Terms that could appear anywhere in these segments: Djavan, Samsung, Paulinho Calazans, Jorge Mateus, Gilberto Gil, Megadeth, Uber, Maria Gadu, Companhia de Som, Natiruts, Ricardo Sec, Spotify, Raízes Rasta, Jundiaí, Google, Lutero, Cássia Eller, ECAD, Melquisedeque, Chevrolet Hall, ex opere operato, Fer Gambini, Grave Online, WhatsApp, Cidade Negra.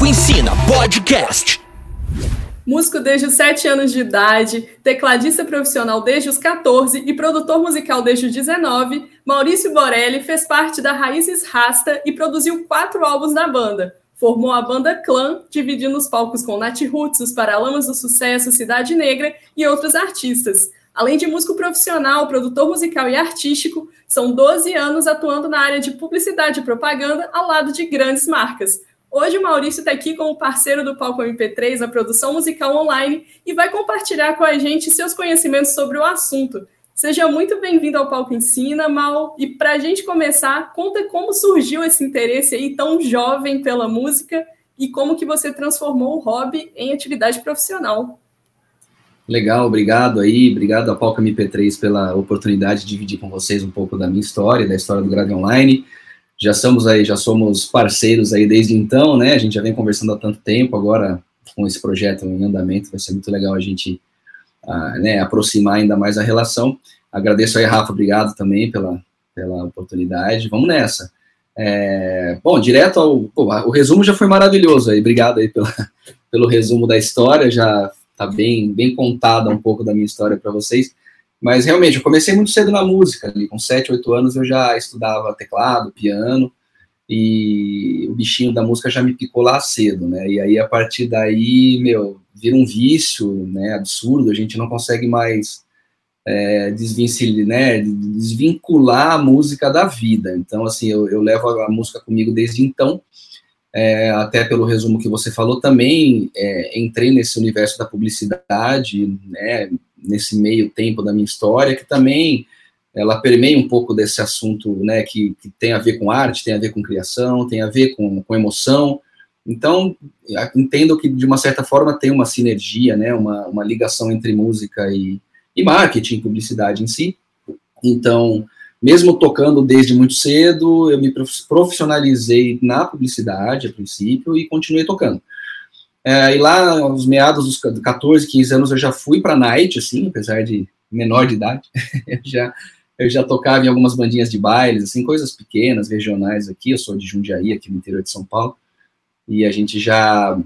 Palco Ensina Podcast. Músico desde os 7 anos de idade, tecladista profissional desde os 14 e produtor musical desde os 19, Maurício Borelli fez parte da Raízes Rasta e produziu 4 álbuns na banda. Formou a banda Clã, dividindo os palcos com Natiruts, Os Paralamas do Sucesso, Cidade Negra e outros artistas. Além de músico profissional, produtor musical e artístico, são 12 anos atuando na área de publicidade e propaganda ao lado de grandes marcas. Hoje o Maurício está aqui como parceiro do Palco MP3 na produção musical online e vai compartilhar com a gente seus conhecimentos sobre o assunto. Seja muito bem-vindo ao Palco Ensina, Mau. E para a gente começar, conta como surgiu esse interesse aí tão jovem pela música e como que você transformou o hobby em atividade profissional. Legal, obrigado aí, obrigado ao Palco MP3 pela oportunidade de dividir com vocês um pouco da minha história, da história do Grave Online. Já somos parceiros aí desde então, né? A gente já vem conversando há tanto tempo, agora com esse projeto em andamento, vai ser muito legal a gente aproximar ainda mais a relação. Agradeço aí, Rafa, obrigado também pela oportunidade. Vamos nessa. O resumo já foi maravilhoso aí, obrigado aí pelo resumo da história, já tá bem contada um pouco da minha história para vocês. Mas, realmente, eu comecei muito cedo na música. Ali, com 7, 8 anos, eu já estudava teclado, piano, e o bichinho da música já me picou lá cedo, né? E aí, a partir daí, vira um vício, né, absurdo. A gente não consegue mais desvincular a música da vida. Então, assim, eu levo a música comigo desde então. Até pelo resumo que você falou também, entrei nesse universo da publicidade, né, nesse meio tempo da minha história, que também ela permeia um pouco desse assunto, né, que tem a ver com arte, tem a ver com criação, tem a ver com emoção. Então, entendo que, de uma certa forma, tem uma sinergia, né, uma ligação entre música e marketing, publicidade em si. Então, mesmo tocando desde muito cedo, eu me profissionalizei na publicidade, a princípio, e continuei tocando. E lá, aos meados dos 14, 15 anos, eu já fui para night, assim, apesar de menor de idade. Eu já tocava em algumas bandinhas de bailes, assim, coisas pequenas, regionais aqui. Eu sou de Jundiaí, aqui no interior de São Paulo. E a gente já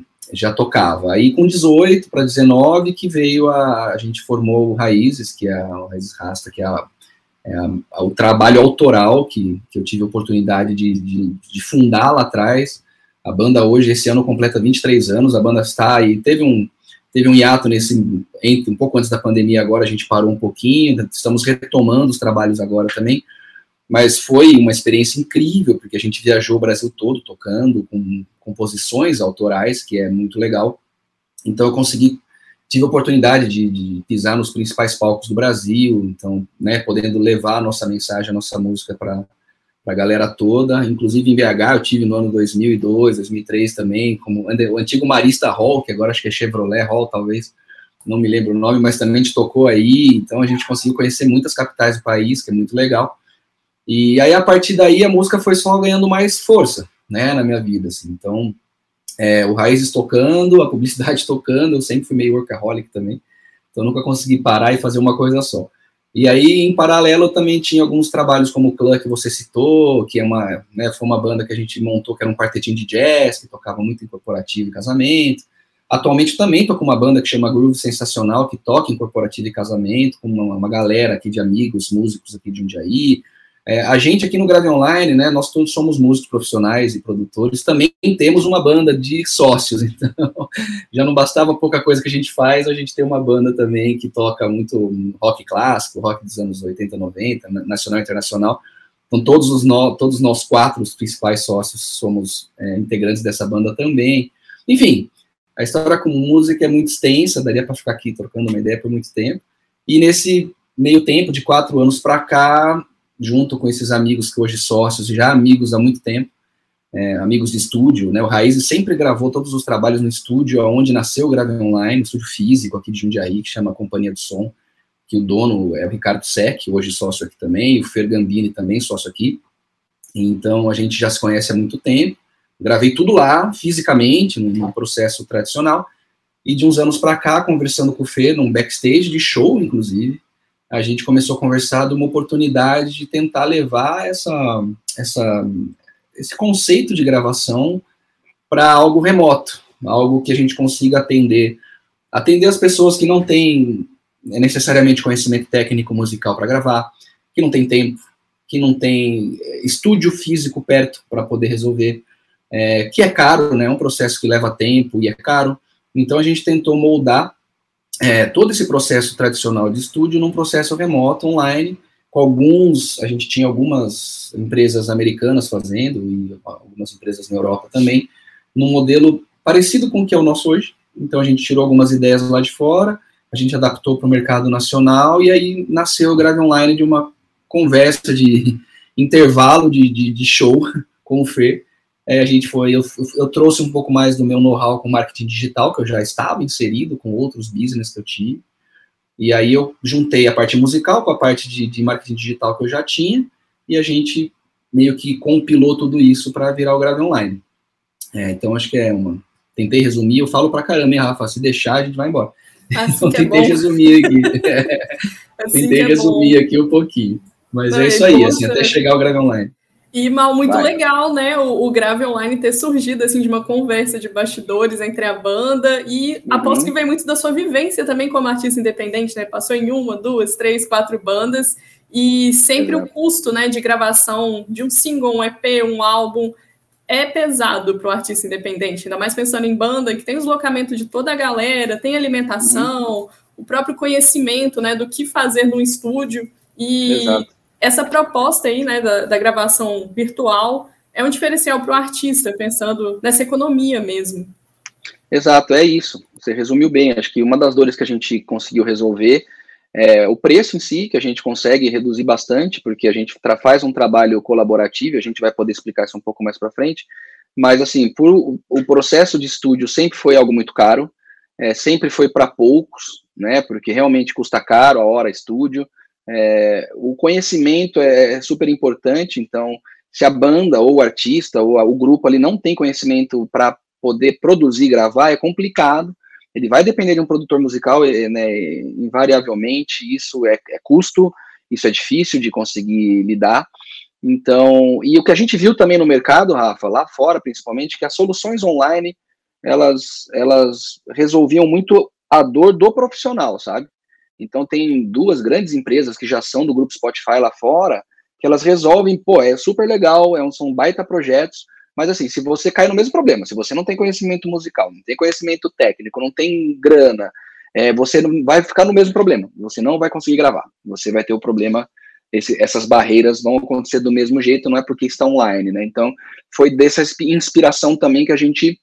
tocava. Aí, com 18 para 19, que veio a gente formou o Raízes, que é a Raízes Rasta, que é o trabalho autoral que eu tive a oportunidade de fundar lá atrás. A banda hoje, esse ano, completa 23 anos. A banda está aí, teve um hiato um pouco antes da pandemia. Agora a gente parou um pouquinho, estamos retomando os trabalhos agora também. Mas foi uma experiência incrível, porque a gente viajou o Brasil todo tocando com composições autorais, que é muito legal. Então eu tive a oportunidade de pisar nos principais palcos do Brasil, então, né, podendo levar a nossa mensagem, a nossa música para a galera toda. Inclusive em BH eu tive no ano 2002, 2003 também, como o antigo Marista Hall, que agora acho que é Chevrolet Hall, talvez, não me lembro o nome, mas também a gente tocou aí, então a gente conseguiu conhecer muitas capitais do país, que é muito legal. E aí, a partir daí, a música foi só ganhando mais força, né, na minha vida, assim. Então, o Raízes tocando, a publicidade tocando, eu sempre fui meio workaholic também, então nunca consegui parar e fazer uma coisa só. E aí, em paralelo, eu também tinha alguns trabalhos como o Clã, que você citou, que foi uma banda que a gente montou, que era um quartetinho de jazz, que tocava muito em corporativo e casamento. Atualmente também tô com uma banda que chama Groove Sensacional, que toca em corporativo e casamento, com uma galera aqui de amigos, músicos aqui de Jundiaí. A gente aqui no Grave Online, né, nós todos somos músicos profissionais e produtores, também temos uma banda de sócios, então já não bastava pouca coisa que a gente faz, a gente tem uma banda também que toca muito rock clássico, rock dos anos 80, 90, nacional e internacional. Então todos nós 4, os principais sócios, somos integrantes dessa banda também. Enfim, a história com música é muito extensa, daria para ficar aqui trocando uma ideia por muito tempo, e nesse meio tempo, de 4 anos para cá, junto com esses amigos que hoje sócios, já amigos há muito tempo, amigos de estúdio, né, o Raízes sempre gravou todos os trabalhos no estúdio onde nasceu o Grave Online, estúdio físico aqui de Jundiaí, que chama Companhia de Som, que o dono é o Ricardo Sec, hoje sócio aqui também, o Fer Gambini também sócio aqui, então a gente já se conhece há muito tempo, gravei tudo lá, fisicamente, num processo tradicional, e de uns anos para cá, conversando com o Fer, num backstage de show, inclusive, a gente começou a conversar de uma oportunidade de tentar levar esse conceito de gravação para algo remoto, algo que a gente consiga atender as pessoas que não têm necessariamente conhecimento técnico musical para gravar, que não tem tempo, que não tem estúdio físico perto para poder resolver, que é caro, né? É um processo que leva tempo e é caro. Então, a gente tentou moldar todo esse processo tradicional de estúdio num processo remoto, online, com a gente tinha algumas empresas americanas fazendo, e algumas empresas na Europa também, num modelo parecido com o que é o nosso hoje. Então, a gente tirou algumas ideias lá de fora, a gente adaptou para o mercado nacional, e aí nasceu o Grave Online de uma conversa de intervalo de show com o Fer. Eu trouxe um pouco mais do meu know-how com marketing digital, que eu já estava inserido com outros business que eu tinha, e aí eu juntei a parte musical com a parte de marketing digital que eu já tinha, e a gente meio que compilou tudo isso para virar o Grave Online. Então, acho que tentei resumir, eu falo pra caramba, hein, Rafa? Se deixar, a gente vai embora. Assim então, resumir aqui. Assim resumir aqui um pouquinho. Mas é isso aí, assim, até chegar ao Grave Online. E, Mal, muito legal, né, o Grave Online ter surgido, assim, de uma conversa de bastidores entre a banda e aposto que vem muito da sua vivência também como artista independente, né, passou em 1, 2, 3, 4 bandas e sempre o custo, né, de gravação de um single, um EP, um álbum é pesado para o artista independente, ainda mais pensando em banda que tem o deslocamento de toda a galera, tem alimentação, o próprio conhecimento, né, do que fazer num estúdio e... Exato. Essa proposta aí, né, da gravação virtual é um diferencial para o artista, pensando nessa economia mesmo. Exato, é isso. Você resumiu bem. Acho que uma das dores que a gente conseguiu resolver é o preço em si, que a gente consegue reduzir bastante, porque a gente faz um trabalho colaborativo, a gente vai poder explicar isso um pouco mais para frente, mas assim, o processo de estúdio sempre foi algo muito caro, sempre foi para poucos, né, porque realmente custa caro a hora estúdio. O conhecimento é super importante, então se a banda ou o artista ou o grupo ali não tem conhecimento para poder produzir e gravar, é complicado, ele vai depender de um produtor musical, né, invariavelmente, isso é custo, isso é difícil de conseguir lidar, então, e o que a gente viu também no mercado, Rafa, lá fora principalmente, que as soluções online, elas resolviam muito a dor do profissional, sabe? Então, tem duas grandes empresas que já são do grupo Spotify lá fora, que elas resolvem, é super legal, são baita projetos, mas assim, se você cai no mesmo problema, se você não tem conhecimento musical, não tem conhecimento técnico, não tem grana, você não vai ficar no mesmo problema, você não vai conseguir gravar, você vai ter o problema, essas barreiras vão acontecer do mesmo jeito, não é porque está online, né? Então, foi dessa inspiração também que a gente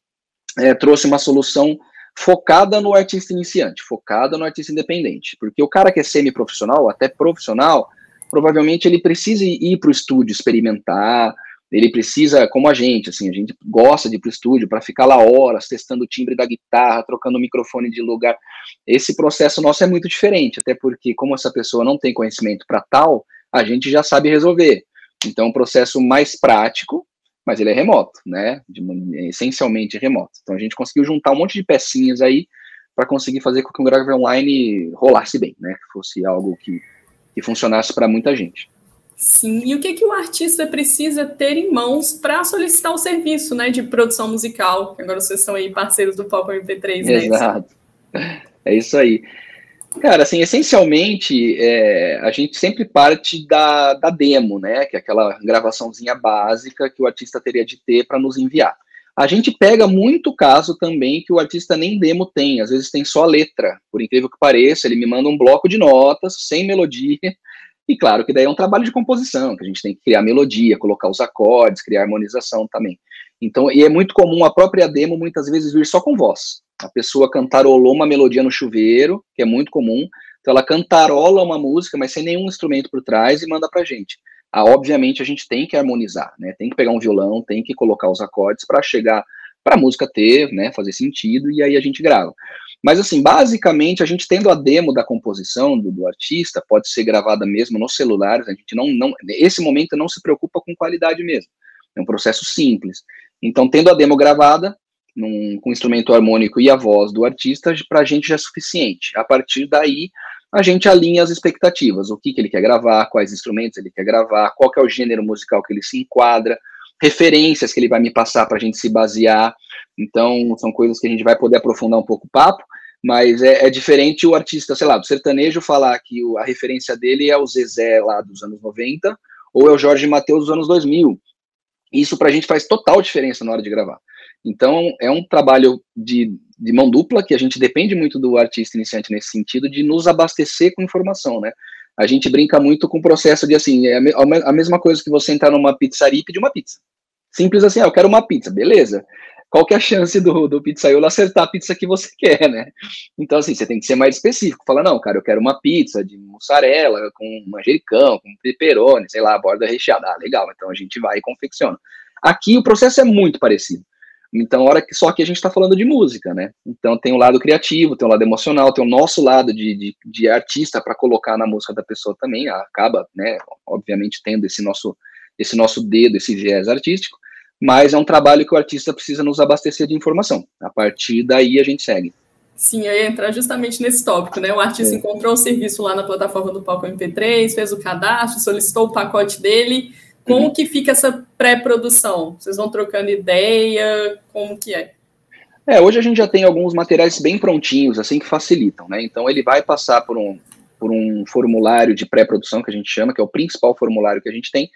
trouxe uma solução focada no artista iniciante, focada no artista independente, porque o cara que é semi-profissional, até profissional, provavelmente ele precisa ir para o estúdio experimentar, ele precisa, como a gente, assim, a gente gosta de ir para o estúdio para ficar lá horas, testando o timbre da guitarra, trocando o microfone de lugar, esse processo nosso é muito diferente, até porque como essa pessoa não tem conhecimento para tal, a gente já sabe resolver, então é um processo mais prático, mas ele é remoto, né, essencialmente remoto. Então a gente conseguiu juntar um monte de pecinhas aí para conseguir fazer com que o Grave Online rolasse bem, né, que fosse algo que funcionasse para muita gente. Sim, e o que o artista precisa ter em mãos para solicitar o serviço, né, de produção musical? Agora vocês são aí parceiros do Palco MP3, né? Exato, é isso aí. Cara, assim, essencialmente, a gente sempre parte da demo, né, que é aquela gravaçãozinha básica que o artista teria de ter para nos enviar. A gente pega muito caso também que o artista nem demo tem, às vezes tem só a letra, por incrível que pareça, ele me manda um bloco de notas, sem melodia, e claro que daí é um trabalho de composição, que a gente tem que criar melodia, colocar os acordes, criar harmonização também. Então, e é muito comum a própria demo muitas vezes vir só com voz. A pessoa cantarolou uma melodia no chuveiro, que é muito comum, então ela cantarola uma música, mas sem nenhum instrumento por trás e manda pra gente. Obviamente a gente tem que harmonizar, né? Tem que pegar um violão, tem que colocar os acordes para chegar para a música ter, né, fazer sentido, e aí a gente grava. Mas assim, basicamente, a gente tendo a demo da composição do artista, pode ser gravada mesmo nos celulares, a gente não nesse momento não se preocupa com qualidade mesmo, é um processo simples. Então, tendo a demo gravada, com instrumento harmônico e a voz do artista, pra gente já é suficiente. A partir daí, a gente alinha as expectativas, o que ele quer gravar, quais instrumentos ele quer gravar, qual que é o gênero musical que ele se enquadra, referências que ele vai me passar pra gente se basear, Então, são coisas que a gente vai poder aprofundar um pouco o papo, mas é diferente o artista, sei lá, do sertanejo falar que a referência dele é o Zezé lá dos anos 90 ou é o Jorge Mateus dos anos 2000. Isso pra gente faz total diferença na hora de gravar. Então, é um trabalho de mão dupla, que a gente depende muito do artista iniciante nesse sentido, de nos abastecer com informação, né? A gente brinca muito com o processo de, assim, é a mesma coisa que você entrar numa pizzaria e pedir uma pizza. Simples assim, eu quero uma pizza, beleza. Qual que é a chance do pizzaiolo acertar a pizza que você quer, né? Então, assim, você tem que ser mais específico. Fala, não, cara, eu quero uma pizza de mussarela, com manjericão, com pepperoni, sei lá, borda recheada. Ah, legal, então a gente vai e confecciona. Aqui o processo é muito parecido. Então, só que a gente está falando de música, né? Então, tem o lado criativo, tem o lado emocional, tem o nosso lado de artista para colocar na música da pessoa também. Acaba, né, obviamente, tendo esse nosso dedo, esse viés artístico, mas é um trabalho que o artista precisa nos abastecer de informação. A partir daí, a gente segue. Sim, eu ia entrar justamente nesse tópico, né? O artista encontrou o serviço lá na plataforma do Palco MP3, fez o cadastro, solicitou o pacote dele. Como que fica essa pré-produção? Vocês vão trocando ideia? Como que é? Hoje a gente já tem alguns materiais bem prontinhos, assim, que facilitam, né? Então ele vai passar por um formulário de pré-produção, que a gente chama, que é o principal formulário que a gente tem.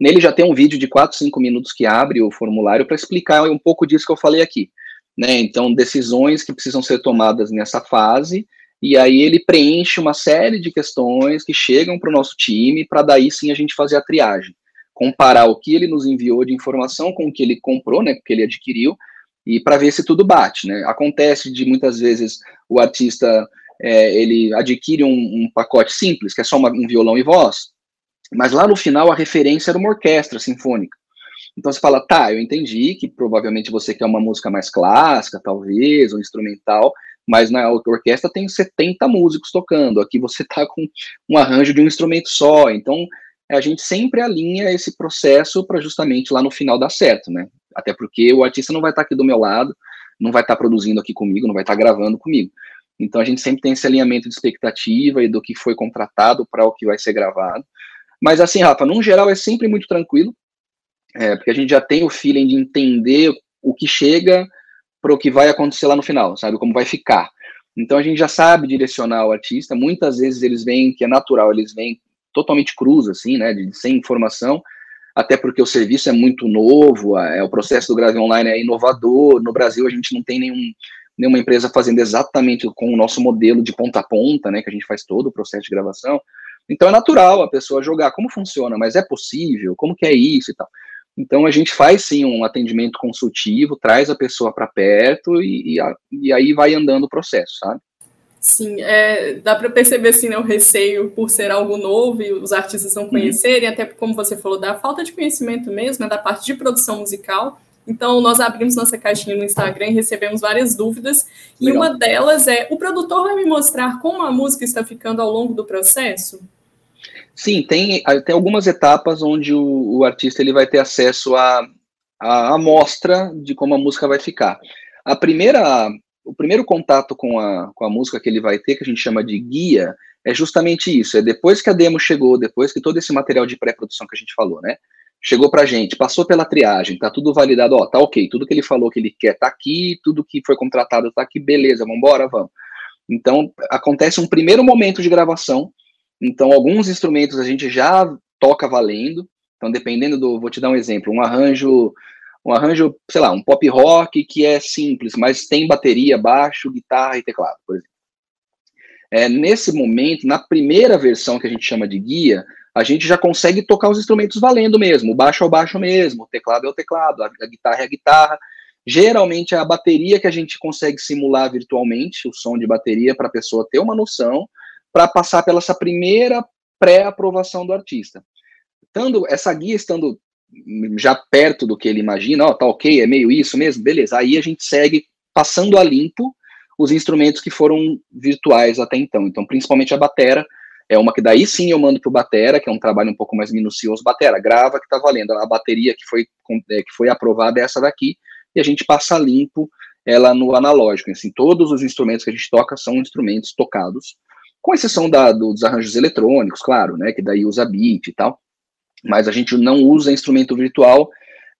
Nele já tem um vídeo de 4, 5 minutos que abre o formulário para explicar um pouco disso que eu falei aqui, né? Então, decisões que precisam ser tomadas nessa fase, e aí ele preenche uma série de questões que chegam para o nosso time, para daí sim a gente fazer a triagem. Comparar o que ele nos enviou de informação com o que ele comprou, né, que ele adquiriu, e para ver se tudo bate, né? Acontece de muitas vezes o artista, ele adquire um pacote simples, que é só um violão e voz, mas lá no final a referência era uma orquestra sinfônica. Então você fala, tá, eu entendi que provavelmente você quer uma música mais clássica, talvez, ou instrumental, mas na orquestra tem 70 músicos tocando, aqui você tá com um arranjo de um instrumento só, então a gente sempre alinha esse processo para justamente lá no final dar certo, né? Até porque o artista não vai estar aqui do meu lado, não vai estar produzindo aqui comigo, não vai estar gravando comigo. Então a gente sempre tem esse alinhamento de expectativa e do que foi contratado para o que vai ser gravado. Mas assim, Rafa, num geral é sempre muito tranquilo, porque a gente já tem o feeling de entender o que chega para o que vai acontecer lá no final, sabe? Como vai ficar. Então a gente já sabe direcionar o artista. Muitas vezes eles veem que é natural, eles veem totalmente cruz, assim, né, sem informação, até porque o serviço é muito novo, o processo do Grave Online é inovador, no Brasil a gente não tem nenhuma empresa fazendo exatamente com o nosso modelo de ponta a ponta, né, que a gente faz todo o processo de gravação, então é natural a pessoa jogar como funciona, mas é possível, como que é isso e tal. Então a gente faz, sim, um atendimento consultivo, traz a pessoa para perto e aí vai andando o processo, sabe? Sim, dá para perceber, assim, né, o receio por ser algo novo e os artistas não conhecerem, até como você falou, da falta de conhecimento mesmo, né, da parte de produção musical. Então, nós abrimos nossa caixinha no Instagram e recebemos várias dúvidas. Legal. E uma delas é, o produtor vai me mostrar como a música está ficando ao longo do processo? Sim, tem algumas etapas onde o artista ele vai ter acesso à amostra de como a música vai ficar. O primeiro contato com a música que ele vai ter, que a gente chama de guia, é justamente isso. É depois que a demo chegou, depois que todo esse material de pré-produção que a gente falou, né? Chegou pra gente, passou pela triagem, tá tudo validado, ó, tá ok, tudo que ele falou que ele quer tá aqui, tudo que foi contratado tá aqui, beleza, vambora, vamos. Então, acontece um primeiro momento de gravação. Então, alguns instrumentos a gente já toca valendo. Então, dependendo vou te dar um exemplo, um arranjo, sei lá, um pop rock que é simples, mas tem bateria, baixo, guitarra e teclado, por exemplo. Nesse momento, na primeira versão que a gente chama de guia, a gente já consegue tocar os instrumentos valendo mesmo, o baixo é o baixo mesmo, o teclado é o teclado, a guitarra é a guitarra. Geralmente é a bateria que a gente consegue simular virtualmente, o som de bateria, para a pessoa ter uma noção, para passar pela essa primeira pré-aprovação do artista. Essa guia estando já perto do que ele imagina, ó, tá ok, é meio isso mesmo, beleza, aí a gente segue passando a limpo os instrumentos que foram virtuais até então. Então, principalmente a batera, é uma que daí sim eu mando pro batera, que é um trabalho um pouco mais minucioso, batera, grava que tá valendo, a bateria que foi aprovada é essa daqui, e a gente passa limpo ela no analógico, assim, todos os instrumentos que a gente toca são instrumentos tocados, com exceção dos arranjos eletrônicos, claro, né, que daí usa beat e tal, mas a gente não usa instrumento virtual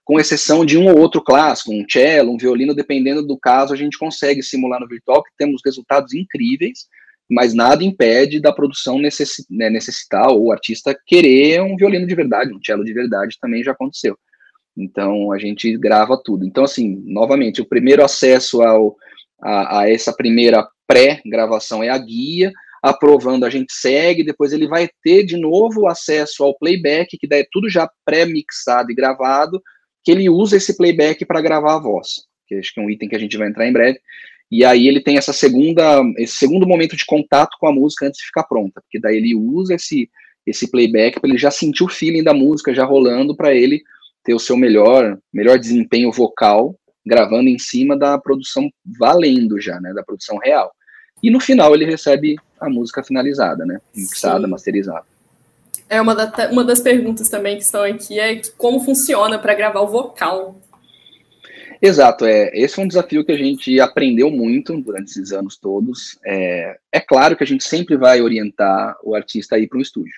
com exceção de um ou outro clássico, um cello, um violino, dependendo do caso, a gente consegue simular no virtual, que temos resultados incríveis, mas nada impede da produção necessitar ou o artista querer um violino de verdade, um cello de verdade, também já aconteceu. Então, a gente grava tudo. Então, assim, novamente, o primeiro acesso a essa primeira pré-gravação é a guia, aprovando a gente segue, depois ele vai ter de novo acesso ao playback, que daí é tudo já pré-mixado e gravado, que ele usa esse playback para gravar a voz, que acho que é um item que a gente vai entrar em breve, e aí ele tem esse segundo momento de contato com a música antes de ficar pronta, porque daí ele usa esse playback para ele já sentir o feeling da música já rolando, para ele ter o seu melhor desempenho vocal, gravando em cima da produção valendo já, né, da produção real. E no final ele recebe a música finalizada, né, mixada, masterizada. É, uma das perguntas também que estão aqui é como funciona para gravar o vocal. Exato, esse foi um desafio que a gente aprendeu muito durante esses anos todos. É claro que a gente sempre vai orientar o artista a ir para um estúdio,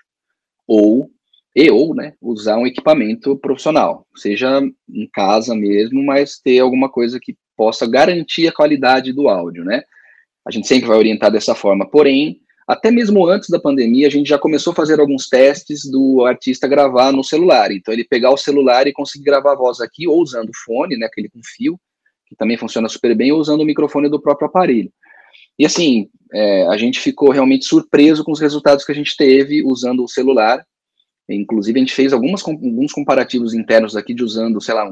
ou né, usar um equipamento profissional, seja em casa mesmo, mas ter alguma coisa que possa garantir a qualidade do áudio, né? A gente sempre vai orientar dessa forma, porém, até mesmo antes da pandemia, a gente já começou a fazer alguns testes do artista gravar no celular. Então, ele pegar o celular e conseguir gravar a voz aqui, ou usando o fone, né, aquele com fio, que também funciona super bem, ou usando o microfone do próprio aparelho. E, assim, a gente ficou realmente surpreso com os resultados que a gente teve usando o celular. Inclusive, a gente fez alguns comparativos internos aqui de usando, sei lá,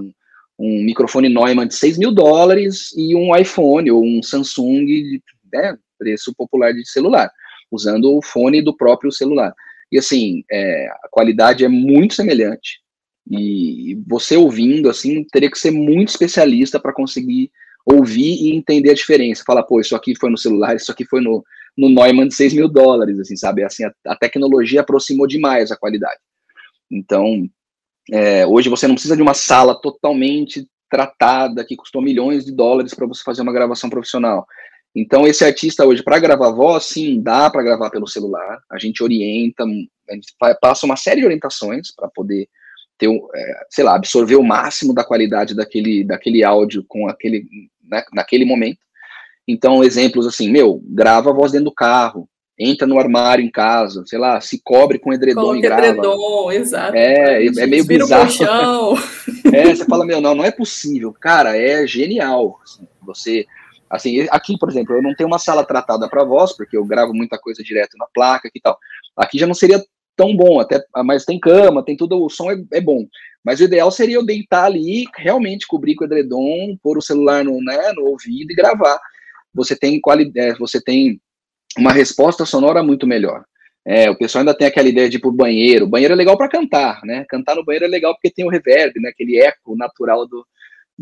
um microfone Neumann de $6.000 e um iPhone ou um Samsung, né, preço popular de celular, usando o fone do próprio celular. E assim, a qualidade é muito semelhante, e você ouvindo, assim, teria que ser muito especialista para conseguir ouvir e entender a diferença. Falar, pô, isso aqui foi no celular, isso aqui foi no Neumann de $6.000, assim, sabe? Assim, a tecnologia aproximou demais a qualidade. Então, hoje você não precisa de uma sala totalmente tratada, que custou $milhões para você fazer uma gravação profissional. Então, esse artista hoje, para gravar voz, sim, dá para gravar pelo celular. A gente orienta, a gente passa uma série de orientações para poder ter, sei lá, absorver o máximo da qualidade daquele áudio com aquele, naquele momento. Então, exemplos assim, grava a voz dentro do carro, entra no armário em casa, sei lá, se cobre com edredom e grava. Edredom, exato. É meio bizarro. Você fala, não é possível. Cara, é genial. Assim, assim, aqui, por exemplo, eu não tenho uma sala tratada para voz, porque eu gravo muita coisa direto na placa e tal. Aqui já não seria tão bom, até, mas tem cama, tem tudo, o som é bom. Mas o ideal seria eu deitar ali, realmente cobrir com o edredom, pôr o celular no ouvido e gravar. Você tem uma resposta sonora muito melhor. O pessoal ainda tem aquela ideia de ir pro banheiro. O banheiro é legal para cantar, né? Cantar no banheiro é legal porque tem o reverb, né? Aquele eco natural do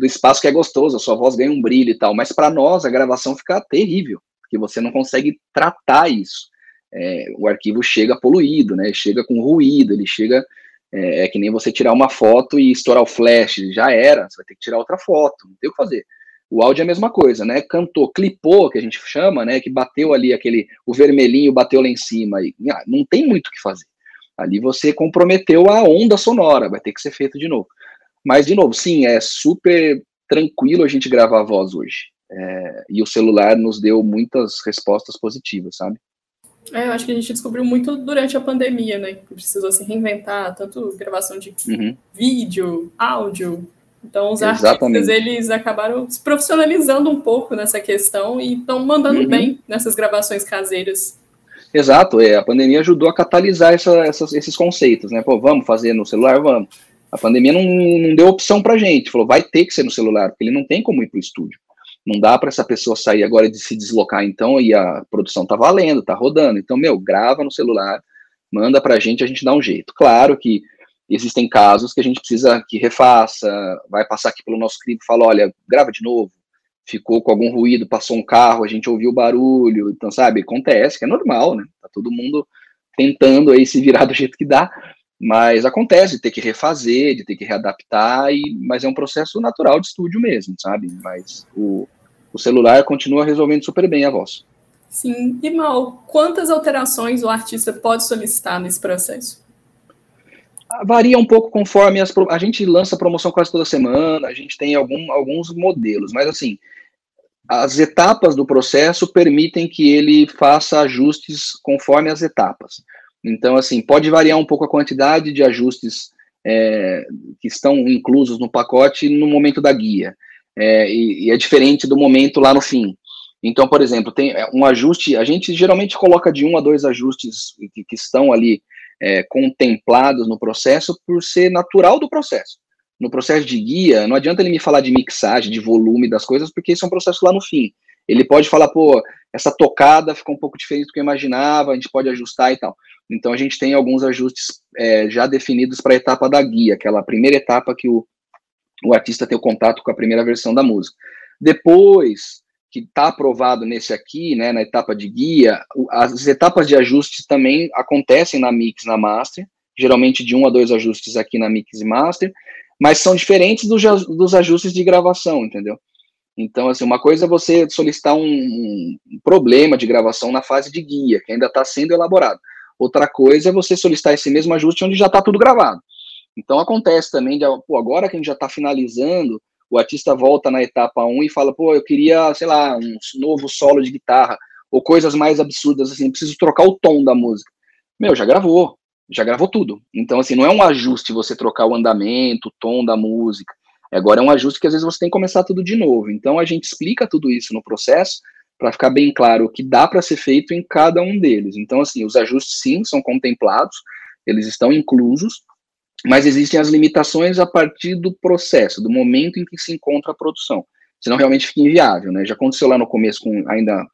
espaço que é gostoso, a sua voz ganha um brilho e tal, mas para nós a gravação fica terrível, porque você não consegue tratar isso. O arquivo chega poluído, né? Chega com ruído, ele chega... É que nem você tirar uma foto e estourar o flash, já era, você vai ter que tirar outra foto, não tem o que fazer. O áudio é a mesma coisa, né? Cantou, clipou, que a gente chama, né? Que bateu ali o vermelhinho bateu lá em cima, e, não tem muito o que fazer. Ali você comprometeu a onda sonora, vai ter que ser feito de novo. Mas, de novo, sim, é super tranquilo a gente gravar a voz hoje. E o celular nos deu muitas respostas positivas, sabe? Eu acho que a gente descobriu muito durante a pandemia, né? Que precisou se reinventar, tanto gravação de vídeo, áudio. Então, os artistas, eles acabaram se profissionalizando um pouco nessa questão e estão mandando bem nessas gravações caseiras. Exato, a pandemia ajudou a catalisar esses conceitos, né? Pô, vamos fazer no celular, vamos. A pandemia não deu opção pra gente, falou, vai ter que ser no celular, porque ele não tem como ir pro estúdio. Não dá para essa pessoa sair agora de se deslocar, então, e a produção tá valendo, tá rodando. Então, grava no celular, manda pra gente, a gente dá um jeito. Claro que existem casos que a gente precisa que refaça, vai passar aqui pelo nosso clipe, fala, olha, grava de novo, ficou com algum ruído, passou um carro, a gente ouviu o barulho, então, sabe, acontece, que é normal, né? Tá todo mundo tentando aí se virar do jeito que dá. Mas acontece de ter que refazer, de ter que readaptar, mas é um processo natural de estúdio mesmo, sabe? Mas o celular continua resolvendo super bem a voz. Sim. E, Mal, quantas alterações o artista pode solicitar nesse processo? Varia um pouco conforme as... A gente lança promoção quase toda semana, a gente tem alguns modelos, mas assim, as etapas do processo permitem que ele faça ajustes conforme as etapas. Então, assim, pode variar um pouco a quantidade de ajustes que estão inclusos no pacote no momento da guia. E é diferente do momento lá no fim. Então, por exemplo, tem um ajuste... A gente geralmente coloca de 1 a 2 ajustes que estão ali contemplados no processo por ser natural do processo. No processo de guia, não adianta ele me falar de mixagem, de volume das coisas, porque isso é um processo lá no fim. Ele pode falar, pô, essa tocada ficou um pouco diferente do que eu imaginava, a gente pode ajustar e tal. Então, a gente tem alguns ajustes já definidos para a etapa da guia, aquela primeira etapa que o artista tem o contato com a primeira versão da música. Depois que está aprovado nesse aqui, né, na etapa de guia, as etapas de ajustes também acontecem na mix, na master, geralmente de 1 a 2 ajustes aqui na mix e master, mas são diferentes dos ajustes de gravação, entendeu? Então, assim, uma coisa é você solicitar um problema de gravação na fase de guia, que ainda está sendo elaborado. Outra coisa é você solicitar esse mesmo ajuste onde já está tudo gravado. Então, acontece também, pô, agora que a gente já está finalizando, o artista volta na etapa 1 e fala, pô, eu queria, sei lá, um novo solo de guitarra, ou coisas mais absurdas, assim, preciso trocar o tom da música. Meu, já gravou tudo. Então, assim, não é um ajuste você trocar o andamento, o tom da música. Agora é um ajuste que às vezes você tem que começar tudo de novo. Então, a gente explica tudo isso no processo para ficar bem claro o que dá para ser feito em cada um deles. Então, assim, os ajustes, sim, são contemplados, eles estão inclusos, mas existem as limitações a partir do processo, do momento em que se encontra a produção. Senão realmente fica inviável, né? Já aconteceu lá no começo, com ainda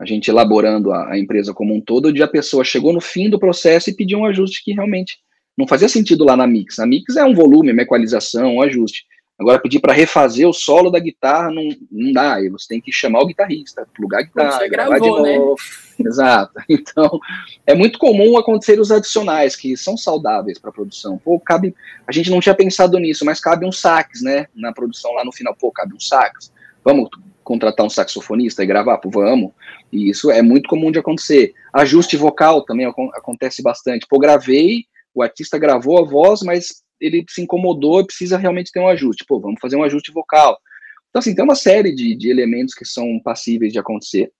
a gente elaborando a empresa como um todo, onde a pessoa chegou no fim do processo e pediu um ajuste que realmente não fazia sentido lá na mix. A mix é um volume, uma equalização, um ajuste. Agora, pedir para refazer o solo da guitarra não dá. Aí você tem que chamar o guitarrista, plugar a guitarra, você gravou, de novo. Né? Exato. Então, é muito comum acontecer os adicionais, que são saudáveis para a produção. Pô, cabe... A gente não tinha pensado nisso, mas cabe um sax, né? Na produção lá no final, pô, cabe um sax. Vamos contratar um saxofonista e gravar? Pô, vamos. E isso é muito comum de acontecer. Ajuste vocal também acontece bastante. Pô, gravei, o artista gravou a voz, mas... ele se incomodou e precisa realmente ter um ajuste. Pô, vamos fazer um ajuste vocal. Então, assim, tem uma série de elementos que são passíveis de acontecer,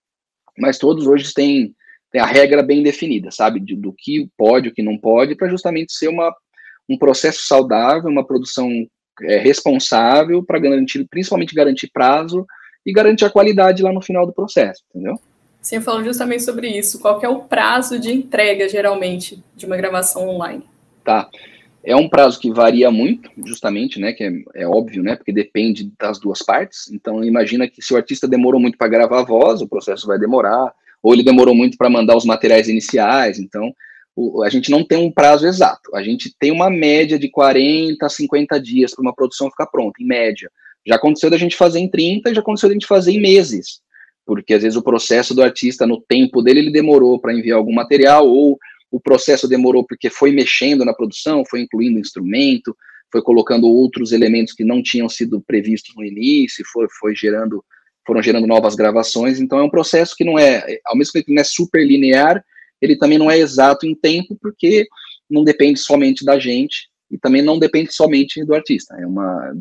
mas todos hoje têm a regra bem definida, sabe? Do que pode, o que não pode, para justamente ser um processo saudável, uma produção responsável, para garantir, principalmente garantir prazo e garantir a qualidade lá no final do processo, entendeu? Você falou justamente sobre isso. Qual que é o prazo de entrega, geralmente, de uma gravação online? Tá. É um prazo que varia muito, justamente, né, que é óbvio, né, porque depende das duas partes. Então, imagina que se o artista demorou muito para gravar a voz, o processo vai demorar, ou ele demorou muito para mandar os materiais iniciais. Então, a gente não tem um prazo exato. A gente tem uma média de 40 a 50 dias para uma produção ficar pronta, em média. Já aconteceu da gente fazer em 30, já aconteceu da gente fazer em meses, porque às vezes o processo do artista, no tempo dele, ele demorou para enviar algum material, ou o processo demorou porque foi mexendo na produção, foi incluindo instrumento, foi colocando outros elementos que não tinham sido previstos no início, foram gerando novas gravações. Então é um processo que não é, ao mesmo tempo que não é super linear, ele também não é exato em tempo, porque não depende somente da gente e também não depende somente do artista. É uma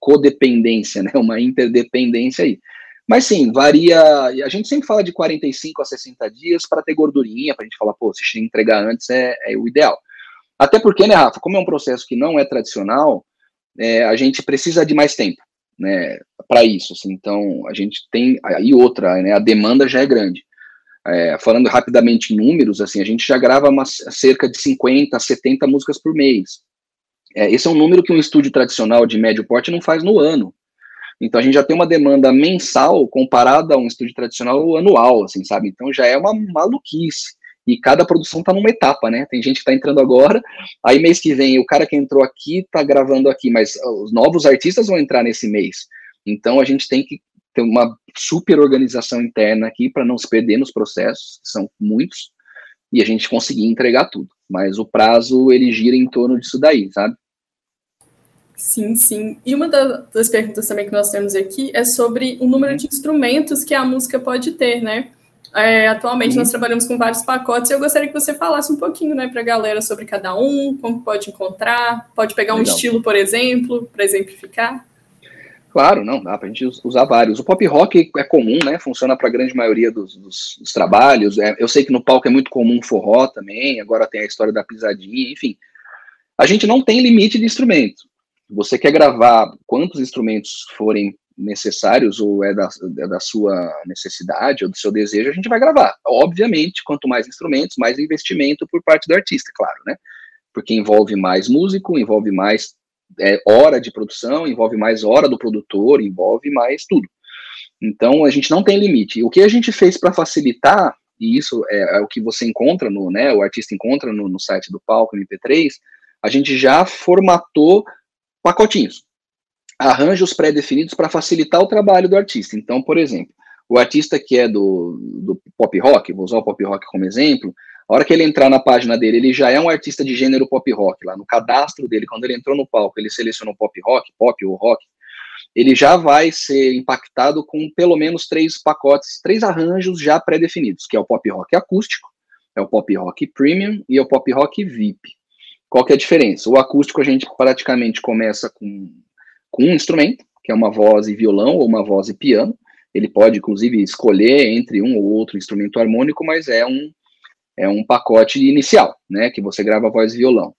codependência, né? Uma interdependência aí. Mas sim, varia, a gente sempre fala de 45 a 60 dias para ter gordurinha, para a gente falar, pô, se entregar antes é o ideal. Até porque, né, Rafa, como é um processo que não é tradicional, a gente precisa de mais tempo, né, para isso. Assim, então, a gente tem, aí outra, né, a demanda já é grande. Falando rapidamente em números, assim, a gente já grava cerca de 50 a 70 músicas por mês. Esse é um número que um estúdio tradicional de médio porte não faz no ano. Então, a gente já tem uma demanda mensal comparada a um estúdio tradicional anual, assim, sabe? Então, já é uma maluquice. E cada produção tá numa etapa, né? Tem gente que tá entrando agora, aí mês que vem, o cara que entrou aqui tá gravando aqui, mas os novos artistas vão entrar nesse mês. Então, a gente tem que ter uma super organização interna aqui para não se perder nos processos, que são muitos, e a gente conseguir entregar tudo. Mas o prazo, ele gira em torno disso daí, sabe? Sim, sim. E uma das perguntas também que nós temos aqui é sobre o número de instrumentos que a música pode ter, né? Atualmente nós trabalhamos com vários pacotes e eu gostaria que você falasse um pouquinho, né, para a galera sobre cada um, como pode encontrar, pode pegar um estilo, por exemplo, para exemplificar. Claro, não, dá para a gente usar vários. O pop rock é comum, né, funciona para a grande maioria dos trabalhos. Eu sei que no palco é muito comum forró também, agora tem a história da pisadinha, enfim. A gente não tem limite de instrumento. Você quer gravar quantos instrumentos forem necessários ou é da sua necessidade ou do seu desejo, a gente vai gravar. Obviamente, quanto mais instrumentos, mais investimento por parte do artista, claro, né? Porque envolve mais músico, envolve mais hora de produção, envolve mais hora do produtor, envolve mais tudo. Então, a gente não tem limite. O que a gente fez para facilitar, e isso é o que você encontra, o artista encontra no site do Palco MP3, a gente já formatou pacotinhos, arranjos pré-definidos para facilitar o trabalho do artista. Então, por exemplo, o artista que é do pop rock, vou usar o pop rock como exemplo, a hora que ele entrar na página dele, ele já é um artista de gênero pop rock. Lá no cadastro dele, quando ele entrou no palco, ele selecionou pop ou rock, ele já vai ser impactado com pelo menos 3 arranjos já pré-definidos, que é o pop rock acústico, é o pop rock premium e é o pop rock VIP. Qual que é a diferença? O acústico a gente praticamente começa com um instrumento, que é uma voz e violão ou uma voz e piano. Ele pode, inclusive, escolher entre um ou outro instrumento harmônico, mas é um pacote inicial, né, que você grava voz e violão.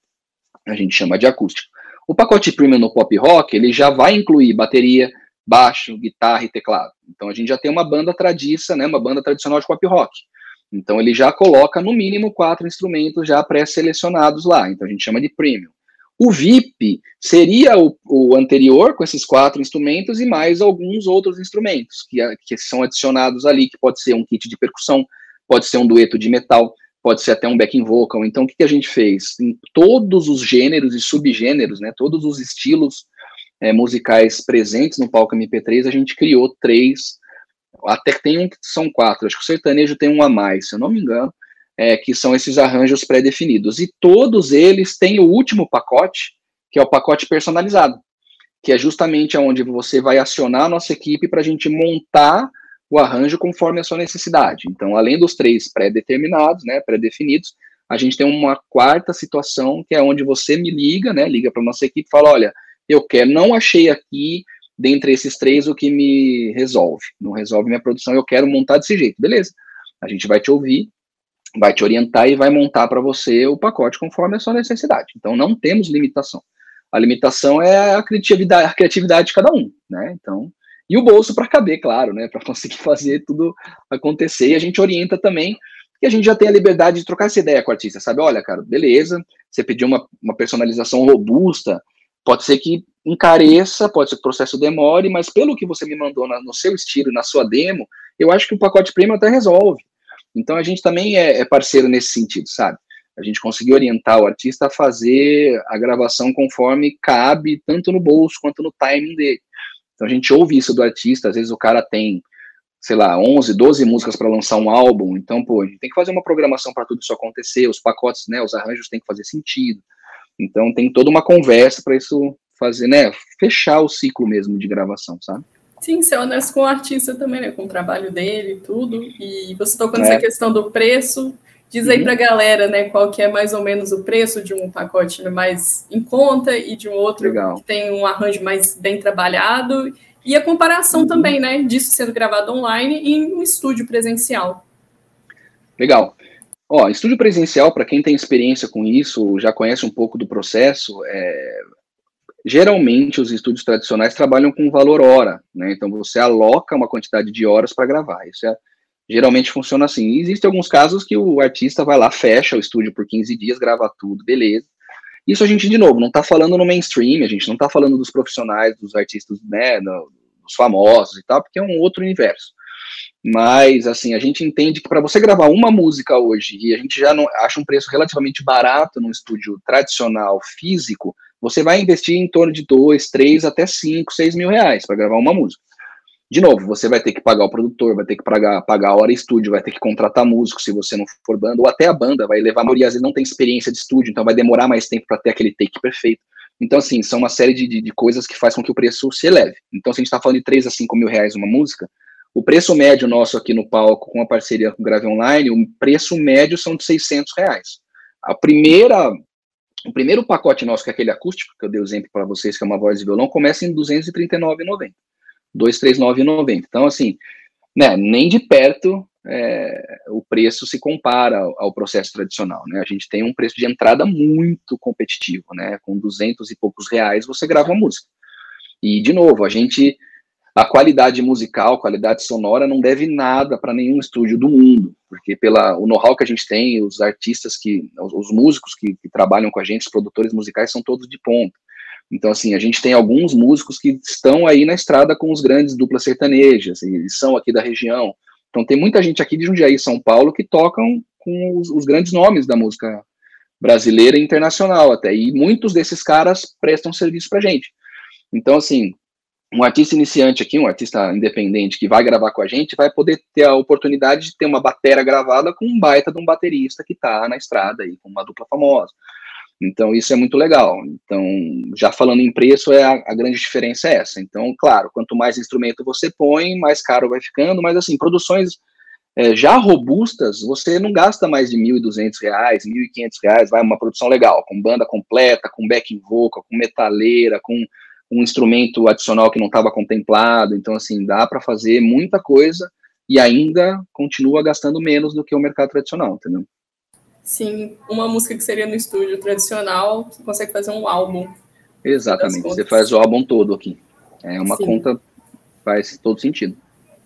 A gente chama de acústico. O pacote premium no pop rock, ele já vai incluir bateria, baixo, guitarra e teclado. Então a gente já tem uma banda tradiça, né, uma banda tradicional de pop rock. Então ele já coloca, no mínimo, 4 instrumentos já pré-selecionados lá. Então a gente chama de premium. O VIP seria o anterior, com esses 4 instrumentos e mais alguns outros instrumentos que são adicionados ali, que pode ser um kit de percussão, pode ser um dueto de metal, pode ser até um backing vocal. Então, o que a gente fez? Em todos os gêneros e subgêneros, né, todos os estilos musicais presentes no Palco MP3, a gente criou 3, até que tem um que são 4, acho que o sertanejo tem um a mais, se eu não me engano, que são esses arranjos pré-definidos. E todos eles têm o último pacote, que é o pacote personalizado, que é justamente onde você vai acionar a nossa equipe para a gente montar o arranjo conforme a sua necessidade. Então, além dos 3 pré-determinados, né, pré-definidos, a gente tem uma 4ª situação, que é onde você me liga, né, liga para a nossa equipe e fala, olha, não achei aqui, dentre esses 3, o que me resolve. Não resolve minha produção, eu quero montar desse jeito. Beleza, a gente vai te ouvir, vai te orientar e vai montar para você o pacote conforme a sua necessidade. Então, não temos limitação. A limitação é a criatividade de cada um, né? Então, e o bolso para caber, claro, né? Para conseguir fazer tudo acontecer. E a gente orienta também que a gente já tem a liberdade de trocar essa ideia com o artista, sabe? Olha, cara, beleza, você pediu uma personalização robusta, pode ser que encareça, pode ser que o processo demore, mas pelo que você me mandou no seu estilo, na sua demo, eu acho que o pacote premium até resolve. Então, a gente também é parceiro nesse sentido, sabe? A gente conseguiu orientar o artista a fazer a gravação conforme cabe, tanto no bolso quanto no timing dele. Então, a gente ouve isso do artista. Às vezes o cara tem, sei lá, 11, 12 músicas para lançar um álbum. Então, a gente tem que fazer uma programação para tudo isso acontecer. Os pacotes, né, os arranjos têm que fazer sentido. Então, tem toda uma conversa para isso fazer, né, fechar o ciclo mesmo de gravação, sabe? Sim, você é honesto com o artista também, né? Com o trabalho dele e tudo. E você tocou nessa questão do preço. Diz aí pra galera, né? Qual que é mais ou menos o preço de um pacote mais em conta e de um outro que tem um arranjo mais bem trabalhado. E a comparação também, né? Disso sendo gravado online e em um estúdio presencial. Legal. Ó, estúdio presencial, para quem tem experiência com isso, já conhece um pouco do processo, geralmente, os estúdios tradicionais trabalham com valor hora, né? Então, você aloca uma quantidade de horas para gravar. Isso geralmente funciona assim. E existem alguns casos que o artista vai lá, fecha o estúdio por 15 dias, grava tudo, beleza. Isso a gente, de novo, não está falando no mainstream, a gente não está falando dos profissionais, dos artistas, né, dos famosos e tal, porque é um outro universo. Mas, assim, a gente entende que para você gravar uma música hoje, e a gente já acha um preço relativamente barato num estúdio tradicional, físico, você vai investir em torno de 2, 3, até 5, 6 mil reais para gravar uma música. De novo, você vai ter que pagar o produtor, vai ter que pagar a hora estúdio, vai ter que contratar músico se você não for banda, ou até a banda vai levar, a maioria às vezes não tem experiência de estúdio, então vai demorar mais tempo para ter aquele take perfeito. Então, assim, são uma série de coisas que faz com que o preço se eleve. Então, se a gente está falando de 3 a 5 mil reais uma música, O preço médio nosso aqui no palco, com a parceria com o Grave Online, o preço médio são de R$600. O primeiro pacote nosso, que é aquele acústico, que eu dei o exemplo para vocês, que é uma voz e violão, começa em R$239,90. R$239,90. Então, assim, né, nem de perto o preço se compara ao processo tradicional, né? A gente tem um preço de entrada muito competitivo, né? Com R$200 e poucos você grava a música. E, de novo, a qualidade musical, qualidade sonora não deve nada para nenhum estúdio do mundo, porque o know-how que a gente tem, os artistas, os músicos que trabalham com a gente, os produtores musicais, são todos de ponta. Então, assim, a gente tem alguns músicos que estão aí na estrada com os grandes duplas sertanejas, e são aqui da região. Então, tem muita gente aqui de Jundiaí e São Paulo que tocam com os grandes nomes da música brasileira e internacional até, e muitos desses caras prestam serviço pra gente. Então, assim, um artista iniciante aqui, um artista independente que vai gravar com a gente, vai poder ter a oportunidade de ter uma batera gravada com um baita de um baterista que tá na estrada aí, com uma dupla famosa. Então, isso é muito legal. Então, já falando em preço, a grande diferença é essa. Então, claro, quanto mais instrumento você põe, mais caro vai ficando, mas, assim, produções já robustas, você não gasta mais de R$1.200, R$1.500, vai uma produção legal, com banda completa, com backing vocal, com metaleira, com um instrumento adicional que não estava contemplado. Então, assim, dá para fazer muita coisa e ainda continua gastando menos do que o mercado tradicional, entendeu? Sim, uma música que seria no estúdio tradicional, você consegue fazer um álbum. Exatamente, você faz o álbum todo aqui. É uma conta, faz todo sentido.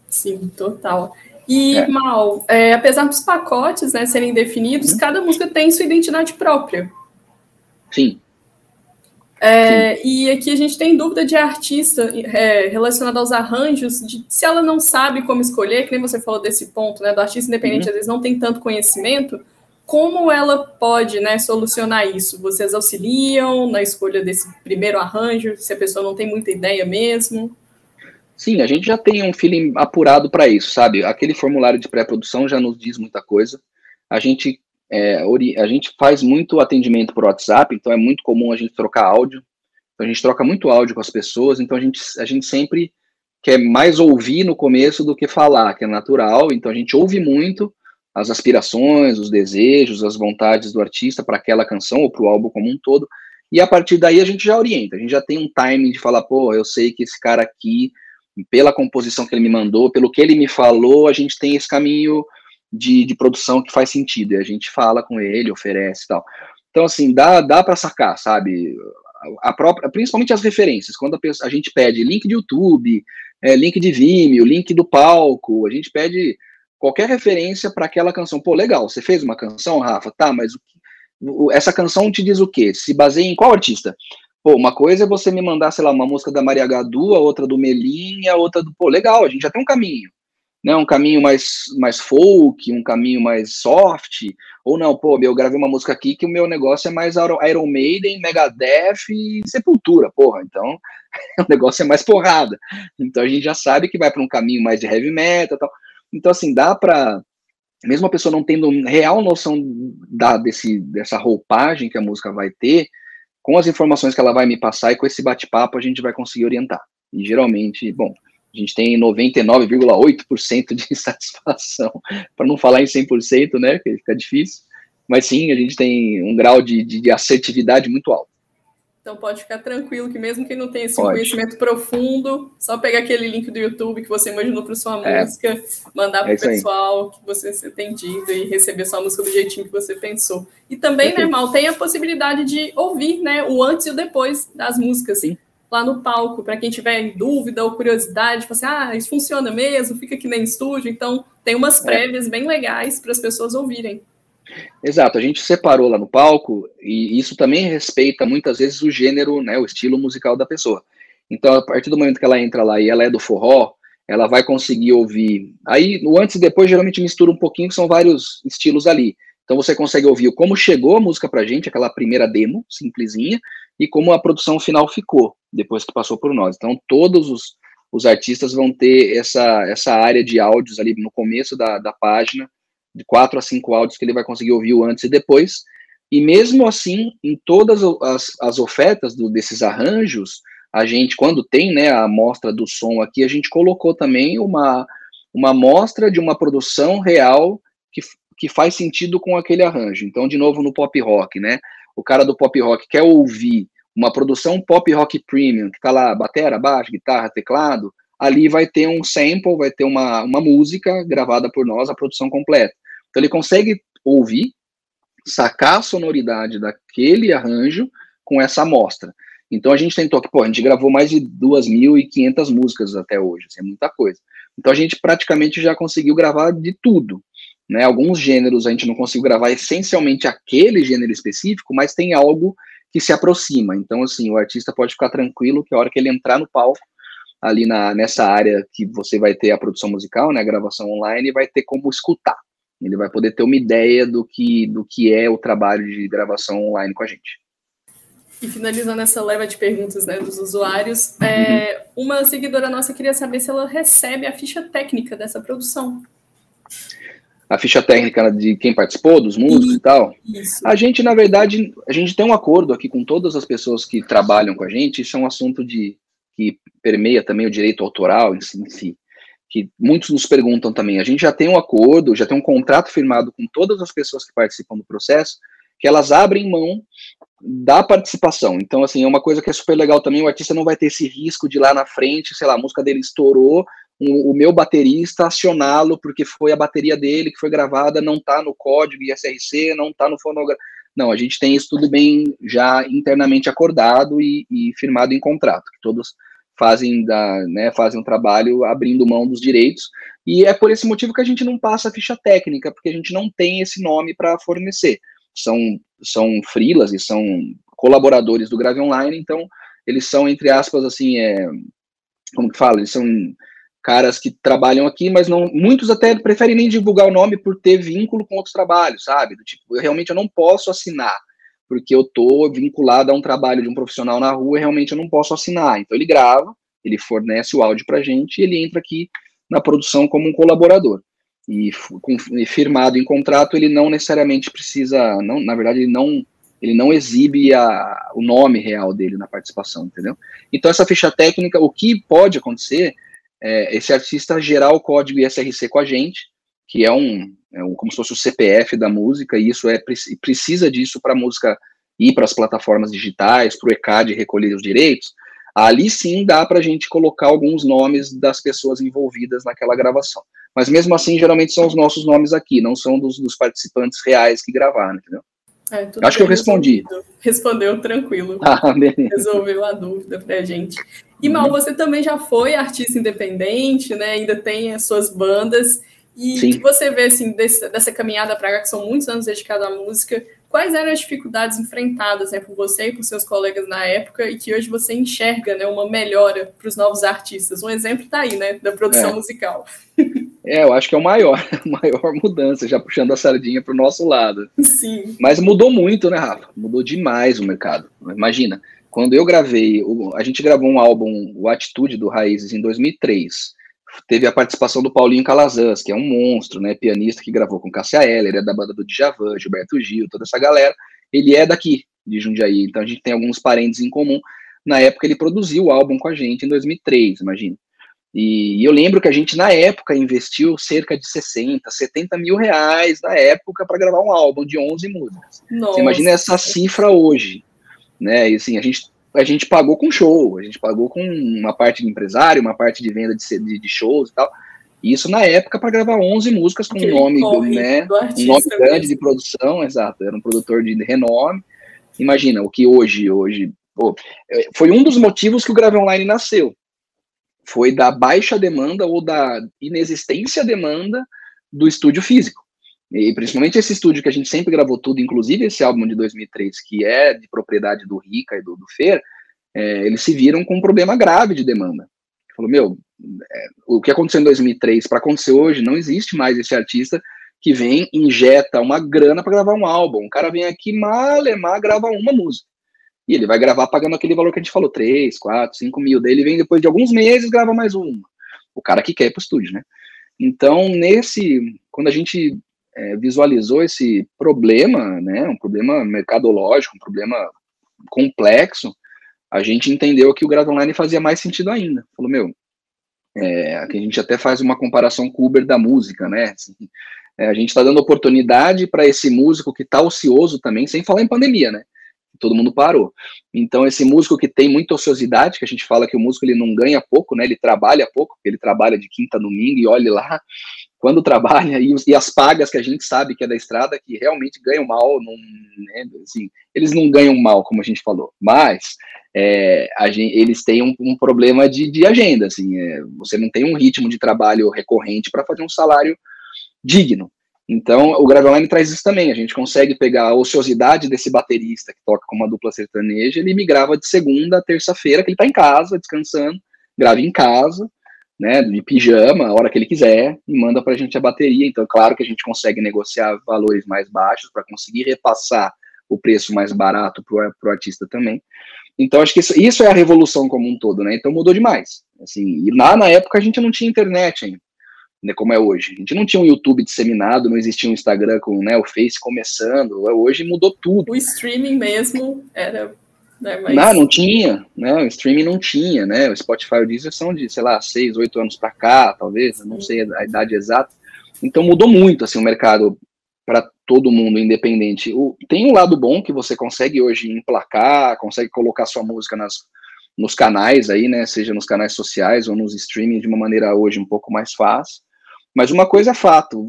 Sim, total. E, Mal, apesar dos pacotes, né, serem definidos, cada música tem sua identidade própria. Sim. Sim. E aqui a gente tem dúvida de artista relacionada aos arranjos, se ela não sabe como escolher, que nem você falou desse ponto, né, do artista independente, às vezes não tem tanto conhecimento. Como ela pode, né, solucionar isso? Vocês auxiliam na escolha desse primeiro arranjo, se a pessoa não tem muita ideia mesmo? Sim, a gente já tem um feeling apurado para isso, sabe? Aquele formulário de pré-produção já nos diz muita coisa. A gente faz muito atendimento por WhatsApp, então é muito comum a gente trocar áudio. Então a gente troca muito áudio com as pessoas, então a gente sempre quer mais ouvir no começo do que falar, que é natural. Então a gente ouve muito as aspirações, os desejos, as vontades do artista para aquela canção ou para o álbum como um todo, e a partir daí a gente já orienta, a gente já tem um timing de falar, pô, eu sei que esse cara aqui, pela composição que ele me mandou, pelo que ele me falou, a gente tem esse caminho de produção que faz sentido, e a gente fala com ele, oferece e tal. Então, assim, dá para sacar, sabe, principalmente as referências, quando a gente pede link de YouTube, link de Vimeo, link do palco, a gente pede qualquer referência para aquela canção. Pô, legal, você fez uma canção, Rafa? Tá, mas essa canção te diz o quê? Se baseia em qual artista? Pô, uma coisa é você me mandar, sei lá, uma música da Maria Gadu, a outra do Melim, a outra do... Pô, legal, a gente já tem um caminho, né? Um caminho mais folk, um caminho mais soft, ou não, pô, eu gravei uma música aqui que o meu negócio é mais Iron Maiden, Megadeth e Sepultura, porra, então o negócio é mais porrada. Então a gente já sabe que vai para um caminho mais de heavy metal e tal. Então, assim, dá para, mesmo a pessoa não tendo real noção dessa roupagem que a música vai ter, com as informações que ela vai me passar e com esse bate-papo a gente vai conseguir orientar. E geralmente, bom, a gente tem 99,8% de satisfação, para não falar em 100%, né, que fica difícil, mas sim, a gente tem um grau de assertividade muito alto. Então pode ficar tranquilo que mesmo quem não tem esse conhecimento profundo, só pegar aquele link do YouTube que você imaginou para sua música, mandar para o pessoal que você se atendido e receber sua música do jeitinho que você pensou. E também, né, Mal, tem a possibilidade de ouvir, né, o antes e o depois das músicas, assim, lá no palco, para quem tiver em dúvida ou curiosidade, tipo assim, ah, isso funciona mesmo, fica aqui no estúdio. Então tem umas prévias bem legais para as pessoas ouvirem. Exato, a gente separou lá no palco, e isso também respeita muitas vezes o gênero, né, o estilo musical da pessoa. Então, a partir do momento que ela entra lá e ela é do forró, ela vai conseguir ouvir. Aí, o antes e depois geralmente mistura um pouquinho, são vários estilos ali. Então, você consegue ouvir como chegou a música pra gente, aquela primeira demo, simplesinha, e como a produção final ficou, depois que passou por nós. Então, todos os artistas vão ter essa área de áudios ali no começo da página, de 4 a 5 áudios que ele vai conseguir ouvir o antes e depois, e mesmo assim, em todas as ofertas desses arranjos, a gente, quando tem, né, a amostra do som aqui, a gente colocou também uma amostra de uma produção real que faz sentido com aquele arranjo. Então, de novo, no pop rock, né? O cara do pop rock quer ouvir uma produção pop rock premium, que tá lá, batera, baixo, guitarra, teclado, ali vai ter um sample, vai ter uma música gravada por nós, a produção completa. Então ele consegue ouvir, sacar a sonoridade daquele arranjo com essa amostra. Então a gente tentou, a gente gravou mais de 2.500 músicas até hoje, assim, é muita coisa. Então a gente praticamente já conseguiu gravar de tudo, né? Alguns gêneros a gente não conseguiu gravar essencialmente aquele gênero específico, mas tem algo que se aproxima. Então, assim, o artista pode ficar tranquilo que a hora que ele entrar no palco, ali nessa área que você vai ter a produção musical, né, a gravação online, vai ter como escutar. Ele vai poder ter uma ideia do que é o trabalho de gravação online com a gente. E finalizando essa leva de perguntas, né, dos usuários, uma seguidora nossa queria saber se ela recebe a ficha técnica dessa produção. A ficha técnica de quem participou, dos músicos e tal. Isso. A gente, na verdade, a gente tem um acordo aqui com todas as pessoas que trabalham com a gente. Isso é um assunto que permeia também o direito autoral em si, que muitos nos perguntam também. A gente já tem um acordo, já tem um contrato firmado com todas as pessoas que participam do processo, que elas abrem mão da participação. Então, assim, é uma coisa que é super legal também. O artista não vai ter esse risco de lá na frente, sei lá, a música dele estourou, o meu baterista acioná-lo, porque foi a bateria dele que foi gravada, não está no código ISRC, não está no fonograma. Não, a gente tem isso tudo bem já internamente acordado e firmado em contrato, que todos fazem um trabalho abrindo mão dos direitos, e é por esse motivo que a gente não passa a ficha técnica, porque a gente não tem esse nome para fornecer. São freelas e são colaboradores do Grave Online, então eles são, entre aspas, assim, como que fala? Eles são caras que trabalham aqui, mas não, muitos até preferem nem divulgar o nome por ter vínculo com outros trabalhos, sabe? Do tipo, eu não posso assinar, porque eu tô vinculado a um trabalho de um profissional na rua e realmente eu não posso assinar. Então ele grava, ele fornece o áudio pra gente e ele entra aqui na produção como um colaborador. E firmado em contrato, ele não necessariamente precisa, ele não exibe o nome real dele na participação, entendeu? Então essa ficha técnica, o que pode acontecer... esse artista gerar o código ISRC com a gente, que é como se fosse o CPF da música, e isso precisa disso para a música ir para as plataformas digitais, para o ECAD recolher os direitos. Ali sim dá para a gente colocar alguns nomes das pessoas envolvidas naquela gravação. Mas mesmo assim, geralmente são os nossos nomes aqui, não são dos participantes reais que gravaram, entendeu? Acho que eu respondi. Respondeu tranquilo. Resolveu a dúvida pra gente. E, Mal, você também já foi artista independente, né? Ainda tem as suas bandas. E Sim. Que você vê, assim, dessa caminhada pra cá, que são muitos anos dedicados à música, quais eram as dificuldades enfrentadas, né, por você e por seus colegas na época, e que hoje você enxerga, né, uma melhora para os novos artistas? Um exemplo tá aí, né, da produção musical. Eu acho que é a maior mudança, já puxando a sardinha para o nosso lado. Sim. Mas mudou muito, né, Rafa? Mudou demais o mercado. Imagina, quando eu gravei, a gente gravou um álbum, o Atitude do Raízes, em 2003, teve a participação do Paulinho Calazans, que é um monstro, né, pianista que gravou com Cássia Eller, é da banda do Djavan, Gilberto Gil, toda essa galera. Ele é daqui, de Jundiaí, então a gente tem alguns parentes em comum. Na época ele produziu o álbum com a gente, em 2003, imagina. E eu lembro que a gente, na época, investiu cerca de 60, 70 mil reais na época para gravar um álbum de 11 músicas. Nossa. Você imagina essa cifra hoje, né? E, assim, a gente pagou com show, a gente pagou com uma parte de empresário, uma parte de venda de shows e tal. Isso na época para gravar 11 músicas com um nome grande de produção, exato, era um produtor de renome. Imagina, o que hoje pô, foi um dos motivos que o Grave Online nasceu. Foi da baixa demanda ou da inexistência demanda do estúdio físico. E principalmente esse estúdio que a gente sempre gravou tudo, inclusive esse álbum de 2003, que é de propriedade do Rica e do Fer, eles se viram com um problema grave de demanda. Falou, o que aconteceu em 2003 para acontecer hoje, não existe mais esse artista que vem, injeta uma grana para gravar um álbum. O cara vem aqui, malemar, grava uma música. E ele vai gravar pagando aquele valor que a gente falou, 3, 4, 5 mil. Daí ele vem depois de alguns meses, grava mais uma. O cara que quer ir pro estúdio, né? Então, quando a gente... visualizou esse problema, né, um problema mercadológico, um problema complexo, a gente entendeu que o Grave Online fazia mais sentido ainda. Falou, Aqui a gente até faz uma comparação com o Uber da música, né? Assim, a gente está dando oportunidade para esse músico que está ocioso também, sem falar em pandemia, né? Todo mundo parou. Então, esse músico que tem muita ociosidade, que a gente fala que o músico ele não ganha pouco, né? Ele trabalha pouco, porque ele trabalha de quinta a domingo e olha lá, quando trabalha, e as pagas que a gente sabe que é da estrada, que realmente ganham mal, não, né, assim, eles não ganham mal, como a gente falou, mas eles têm um problema de agenda, assim, você não tem um ritmo de trabalho recorrente para fazer um salário digno. Então, o Grave Online traz isso também, a gente consegue pegar a ociosidade desse baterista que toca com uma dupla sertaneja, ele me grava de segunda a terça-feira, que ele está em casa, descansando, grava em casa, né, de pijama, a hora que ele quiser, e manda pra gente a bateria. Então, claro que a gente consegue negociar valores mais baixos para conseguir repassar o preço mais barato pro artista também. Então, acho que isso é a revolução como um todo, né? Então, mudou demais. Assim, e lá na época a gente não tinha internet ainda, né, como é hoje. A gente não tinha um YouTube disseminado, não existia um Instagram com, né, o Face começando. Hoje mudou tudo. O streaming mesmo era... Não tinha, né? O streaming não tinha, né? O Spotify e o Deezer são de, sei lá, 6, 8 anos para cá, talvez, eu não sei a idade exata. Então mudou muito, assim, o mercado para todo mundo, independente. Tem um lado bom que você consegue hoje emplacar, consegue colocar sua música nos canais aí, né? Seja nos canais sociais ou nos streaming de uma maneira hoje um pouco mais fácil. Mas uma coisa é fato,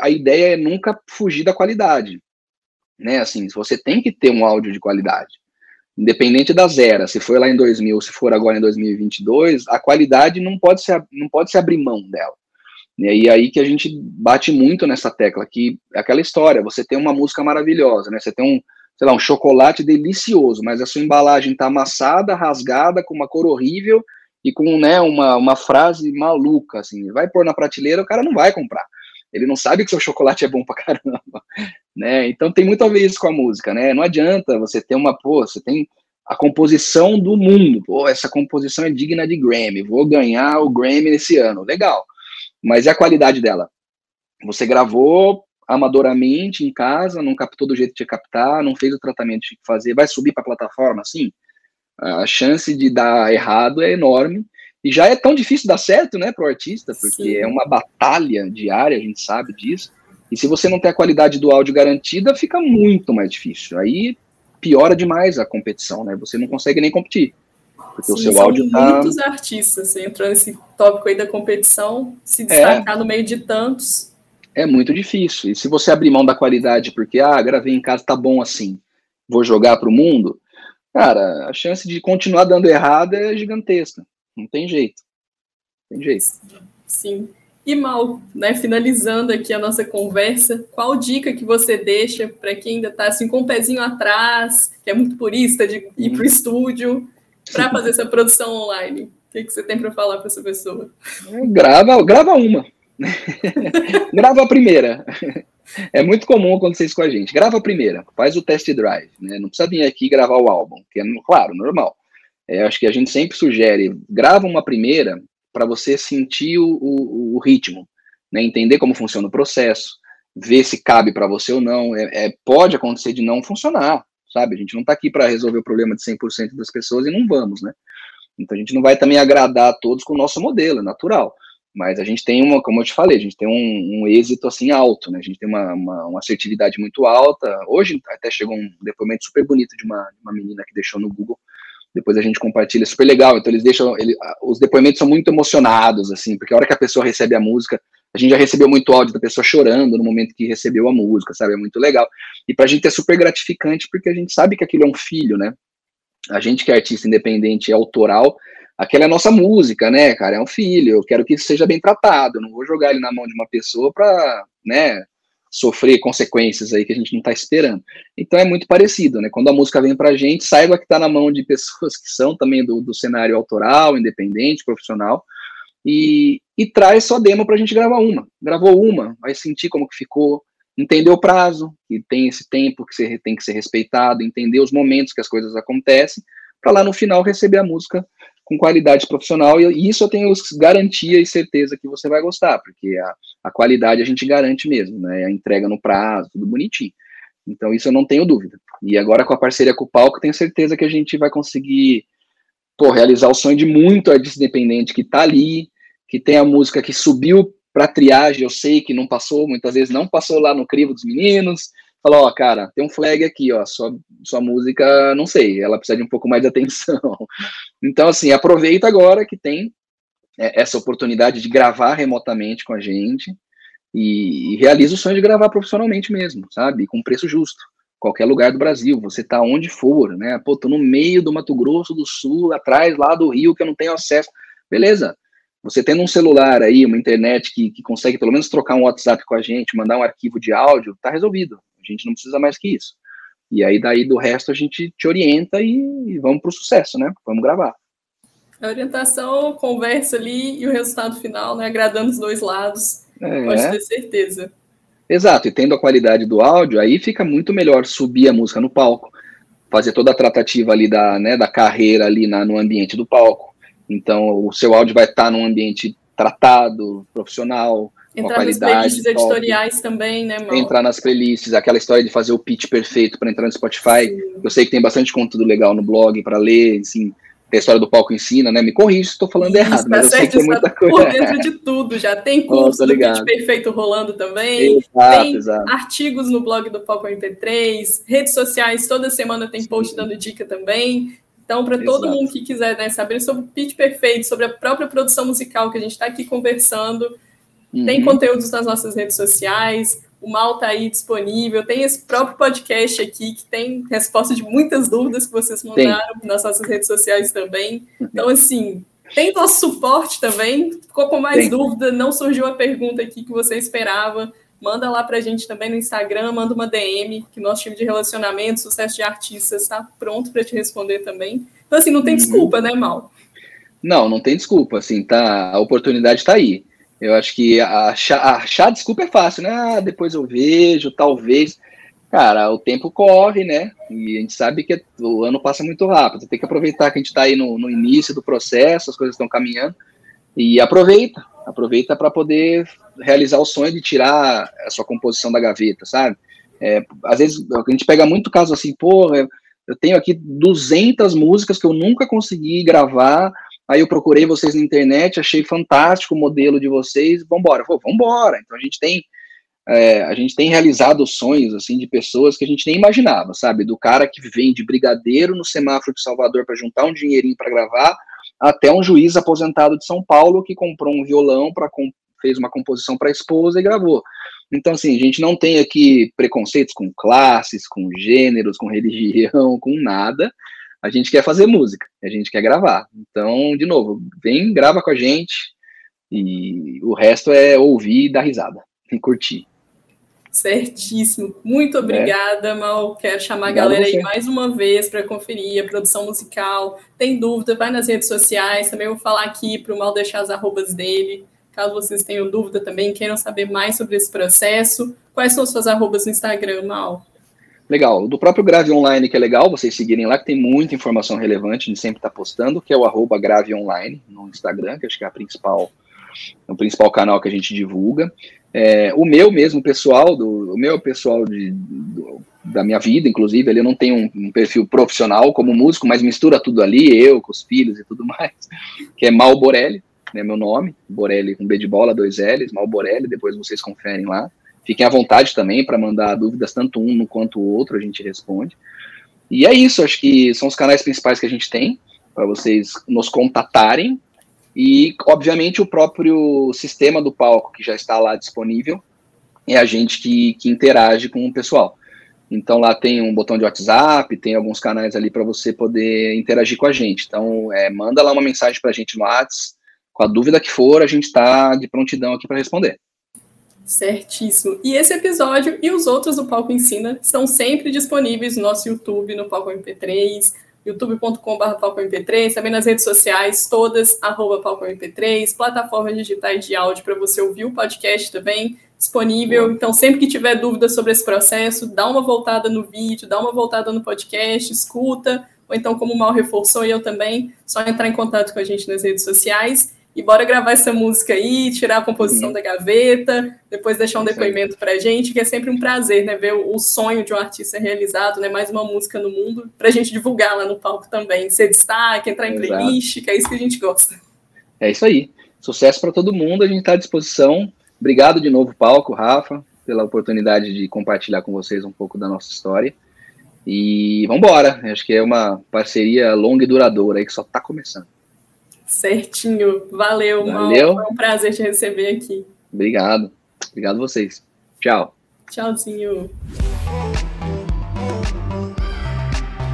a ideia é nunca fugir da qualidade, né? Assim, você tem que ter um áudio de qualidade. Independente das eras, se foi lá em 2000, se for agora em 2022, a qualidade não pode se abrir mão dela. E aí que a gente bate muito nessa tecla, que é aquela história, você tem uma música maravilhosa, né? Você tem sei lá, um chocolate delicioso, mas a sua embalagem está amassada, rasgada, com uma cor horrível e com, né, uma frase maluca, assim, vai pôr na prateleira, o cara não vai comprar. Ele não sabe que seu chocolate é bom pra caramba, né? Então tem muito a ver isso com a música, né? Não adianta você ter você tem a composição do mundo, essa composição é digna de Grammy, vou ganhar o Grammy nesse ano, legal. Mas é a qualidade dela. Você gravou amadoramente em casa, não captou do jeito que tinha que captar, não fez o tratamento que tinha que fazer, vai subir pra plataforma, assim? A chance de dar errado é enorme. E já é tão difícil dar certo, né, pro artista, porque Sim. É uma batalha diária, a gente sabe disso. E se você não tem a qualidade do áudio garantida, fica muito mais difícil. Aí piora demais a competição, né? Você não consegue nem competir, porque Sim, o seu áudio tá... muitos artistas, você entrou nesse tópico aí da competição, se destacar no meio de tantos. É muito difícil. E se você abrir mão da qualidade, porque, gravei em casa, tá bom assim, vou jogar pro mundo, cara, a chance de continuar dando errado é gigantesca. Não tem jeito. Sim. E, Mal, né, finalizando aqui a nossa conversa, qual dica que você deixa para quem ainda está assim, com um pezinho atrás, que é muito purista de ir para o estúdio, para fazer essa produção online? O que você tem para falar para essa pessoa? Grava uma. Grava a primeira. É muito comum acontecer isso com a gente. Grava a primeira, faz o test drive, né? Não precisa vir aqui gravar o álbum, que é, claro, normal. Acho que a gente sempre sugere, grava uma primeira para você sentir o ritmo, né? Entender como funciona o processo, ver se cabe para você ou não. Pode acontecer de não funcionar, sabe? A gente não está aqui para resolver o problema de 100% das pessoas e não vamos, né? Então a gente não vai também agradar a todos com o nosso modelo, é natural. Mas a gente tem como eu te falei, a gente tem um êxito assim alto, né? A gente tem uma assertividade muito alta. Hoje até chegou um depoimento super bonito de uma menina que deixou no Google. Depois a gente compartilha, é super legal, então eles deixam, os depoimentos são muito emocionados, assim, porque a hora que a pessoa recebe a música, a gente já recebeu muito áudio da pessoa chorando no momento que recebeu a música, sabe, é muito legal, e pra gente é super gratificante, porque a gente sabe que aquilo é um filho, né, a gente que é artista independente, é autoral, aquela é a nossa música, né, cara, é um filho, eu quero que isso seja bem tratado, eu não vou jogar ele na mão de uma pessoa pra, né, sofrer consequências aí que a gente não tá esperando. Então é muito parecido, né? Quando a música vem pra gente, saiba que tá na mão de pessoas que são também do cenário autoral, independente, profissional, e traz só demo pra gente gravar uma. Gravou uma, vai sentir como que ficou, entender o prazo, que tem esse tempo que tem que ser respeitado, entender os momentos que as coisas acontecem, pra lá no final receber a música com qualidade profissional, e isso eu tenho garantia e certeza que você vai gostar, porque a qualidade a gente garante mesmo, né, a entrega no prazo, tudo bonitinho, então isso eu não tenho dúvida, e agora com a parceria com o Palco, tenho certeza que a gente vai conseguir pô, realizar o sonho de muito artista independente que tá ali, que tem a música que subiu pra triagem, eu sei que não passou, muitas vezes não passou lá no crivo dos meninos, falou, ó, cara, tem um flag aqui, ó, sua música, não sei, ela precisa de um pouco mais de atenção. Então, assim, aproveita agora que tem essa oportunidade de gravar remotamente com a gente e realiza o sonho de gravar profissionalmente mesmo, sabe? Com preço justo. Qualquer lugar do Brasil, você tá onde for, né? Pô, tô no meio do Mato Grosso do Sul, atrás lá do Rio, que eu não tenho acesso. Beleza. Você tendo um celular aí, uma internet que consegue pelo menos trocar um WhatsApp com a gente, mandar um arquivo de áudio, tá resolvido. A gente não precisa mais que isso. E aí, daí, do resto, a gente te orienta e vamos pro sucesso, né? Vamos gravar. A orientação, conversa ali e o resultado final, né? Agradando os dois lados, pode ter certeza. Exato, e tendo a qualidade do áudio, aí fica muito melhor subir a música no palco, fazer toda a tratativa ali da carreira ali no ambiente do palco. Então, o seu áudio vai estar num ambiente tratado, profissional, entrar com a qualidade. Entrar nas playlists editoriais também, né, Mauro? Entrar nas playlists, aquela história de fazer o pitch perfeito para entrar no Spotify. Sim. Eu sei que tem bastante conteúdo legal no blog para ler, assim, tem a história do Palco Ensina, né? Me corrija se estou falando errado, mas eu sei que tem muita coisa. Por dentro de tudo, já tem curso do pitch perfeito rolando também, exato, tem artigos no blog do Palco MP3, redes sociais, toda semana tem post dando dica também. Então, para todo mundo que quiser, né, saber sobre o pitch perfeito, sobre a própria produção musical que a gente está aqui conversando, tem conteúdos nas nossas redes sociais, o Mal está aí disponível, tem esse próprio podcast aqui, que tem resposta de muitas dúvidas que vocês mandaram nas nossas redes sociais também. Então, assim, tem nosso suporte também, ficou com mais dúvida, não surgiu a pergunta aqui que você esperava, manda lá para a gente também no Instagram, manda uma DM, que nosso time de relacionamento, sucesso de artistas, está pronto para te responder também. Então, assim, não tem desculpa, né, Mal? Não tem desculpa, assim, tá, a oportunidade está aí. Eu acho que achar desculpa é fácil, né? Ah, depois eu vejo, talvez. Cara, o tempo corre, né? E a gente sabe que o ano passa muito rápido. Tem que aproveitar que a gente está aí no início do processo, as coisas estão caminhando. E aproveita para poder realizar o sonho de tirar a sua composição da gaveta, sabe? Às vezes a gente pega muito caso assim, porra, eu tenho aqui 200 músicas que eu nunca consegui gravar. Aí eu procurei vocês na internet, achei fantástico o modelo de vocês, vambora. Pô, vambora. Então a gente tem realizado sonhos assim, de pessoas que a gente nem imaginava, sabe? Do cara que vende brigadeiro no semáforo de Salvador para juntar um dinheirinho para gravar, até um juiz aposentado de São Paulo que comprou um violão, fez uma composição para a esposa e gravou. Então, assim, a gente não tem aqui preconceitos com classes, com gêneros, com religião, com nada. A gente quer fazer música, a gente quer gravar. Então, de novo, vem, grava com a gente e o resto é ouvir e dar risada e curtir. Certíssimo. Muito obrigada, Mal. Quero chamar a galera aí mais uma vez para conferir a produção musical. Tem dúvida, vai nas redes sociais. Também vou falar aqui para o Mal deixar as arrobas dele. Caso vocês tenham dúvida também, queiram saber mais sobre esse processo. Quais são as suas arrobas no Instagram, Mal? Legal, do próprio Grave Online, que é legal vocês seguirem lá, que tem muita informação relevante, a gente sempre está postando, que é o @Grave Online no Instagram, que acho que é o principal canal que a gente divulga. O meu mesmo, pessoal, da minha vida, inclusive, ali eu não tenho um perfil profissional como músico, mas mistura tudo ali, eu, com os filhos e tudo mais, que é Mal Borelli, né, meu nome, Borelli com B de bola, 2 L's, Mal Borelli, depois vocês conferem lá. Fiquem à vontade também para mandar dúvidas, tanto um quanto o outro, a gente responde. E é isso, acho que são os canais principais que a gente tem, para vocês nos contatarem. E, obviamente, o próprio sistema do palco, que já está lá disponível, é a gente que interage com o pessoal. Então, lá tem um botão de WhatsApp, tem alguns canais ali para você poder interagir com a gente. Então, manda lá uma mensagem para a gente no WhatsApp, com a dúvida que for, a gente está de prontidão aqui para responder. Certíssimo. E esse episódio e os outros do Palco Ensina estão sempre disponíveis no nosso YouTube, no Palco MP3, youtube.com/palco MP3, também nas redes sociais, todas, @palco MP3, plataformas digitais de áudio para você ouvir o podcast também, disponível. Então, sempre que tiver dúvida sobre esse processo, dá uma voltada no vídeo, dá uma voltada no podcast, escuta, ou então, como o Mal reforçou e eu também, só entrar em contato com a gente nas redes sociais. e bora gravar essa música aí, tirar a composição da gaveta, depois deixar um depoimento pra gente, que é sempre um prazer, né, ver o sonho de um artista realizado, né, mais uma música no mundo, pra gente divulgar lá no palco também, ser destaque, entrar em playlist, que é isso que a gente gosta. É isso aí, sucesso pra todo mundo, a gente tá à disposição, obrigado de novo, palco, Rafa, pela oportunidade de compartilhar com vocês um pouco da nossa história, e vambora, acho que é uma parceria longa e duradoura aí, que só tá começando. Certinho. Valeu, Mauro. Foi um prazer te receber aqui. Obrigado. Obrigado a vocês. Tchau. Tchauzinho.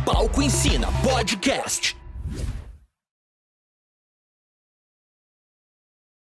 Palco Ensina Podcast.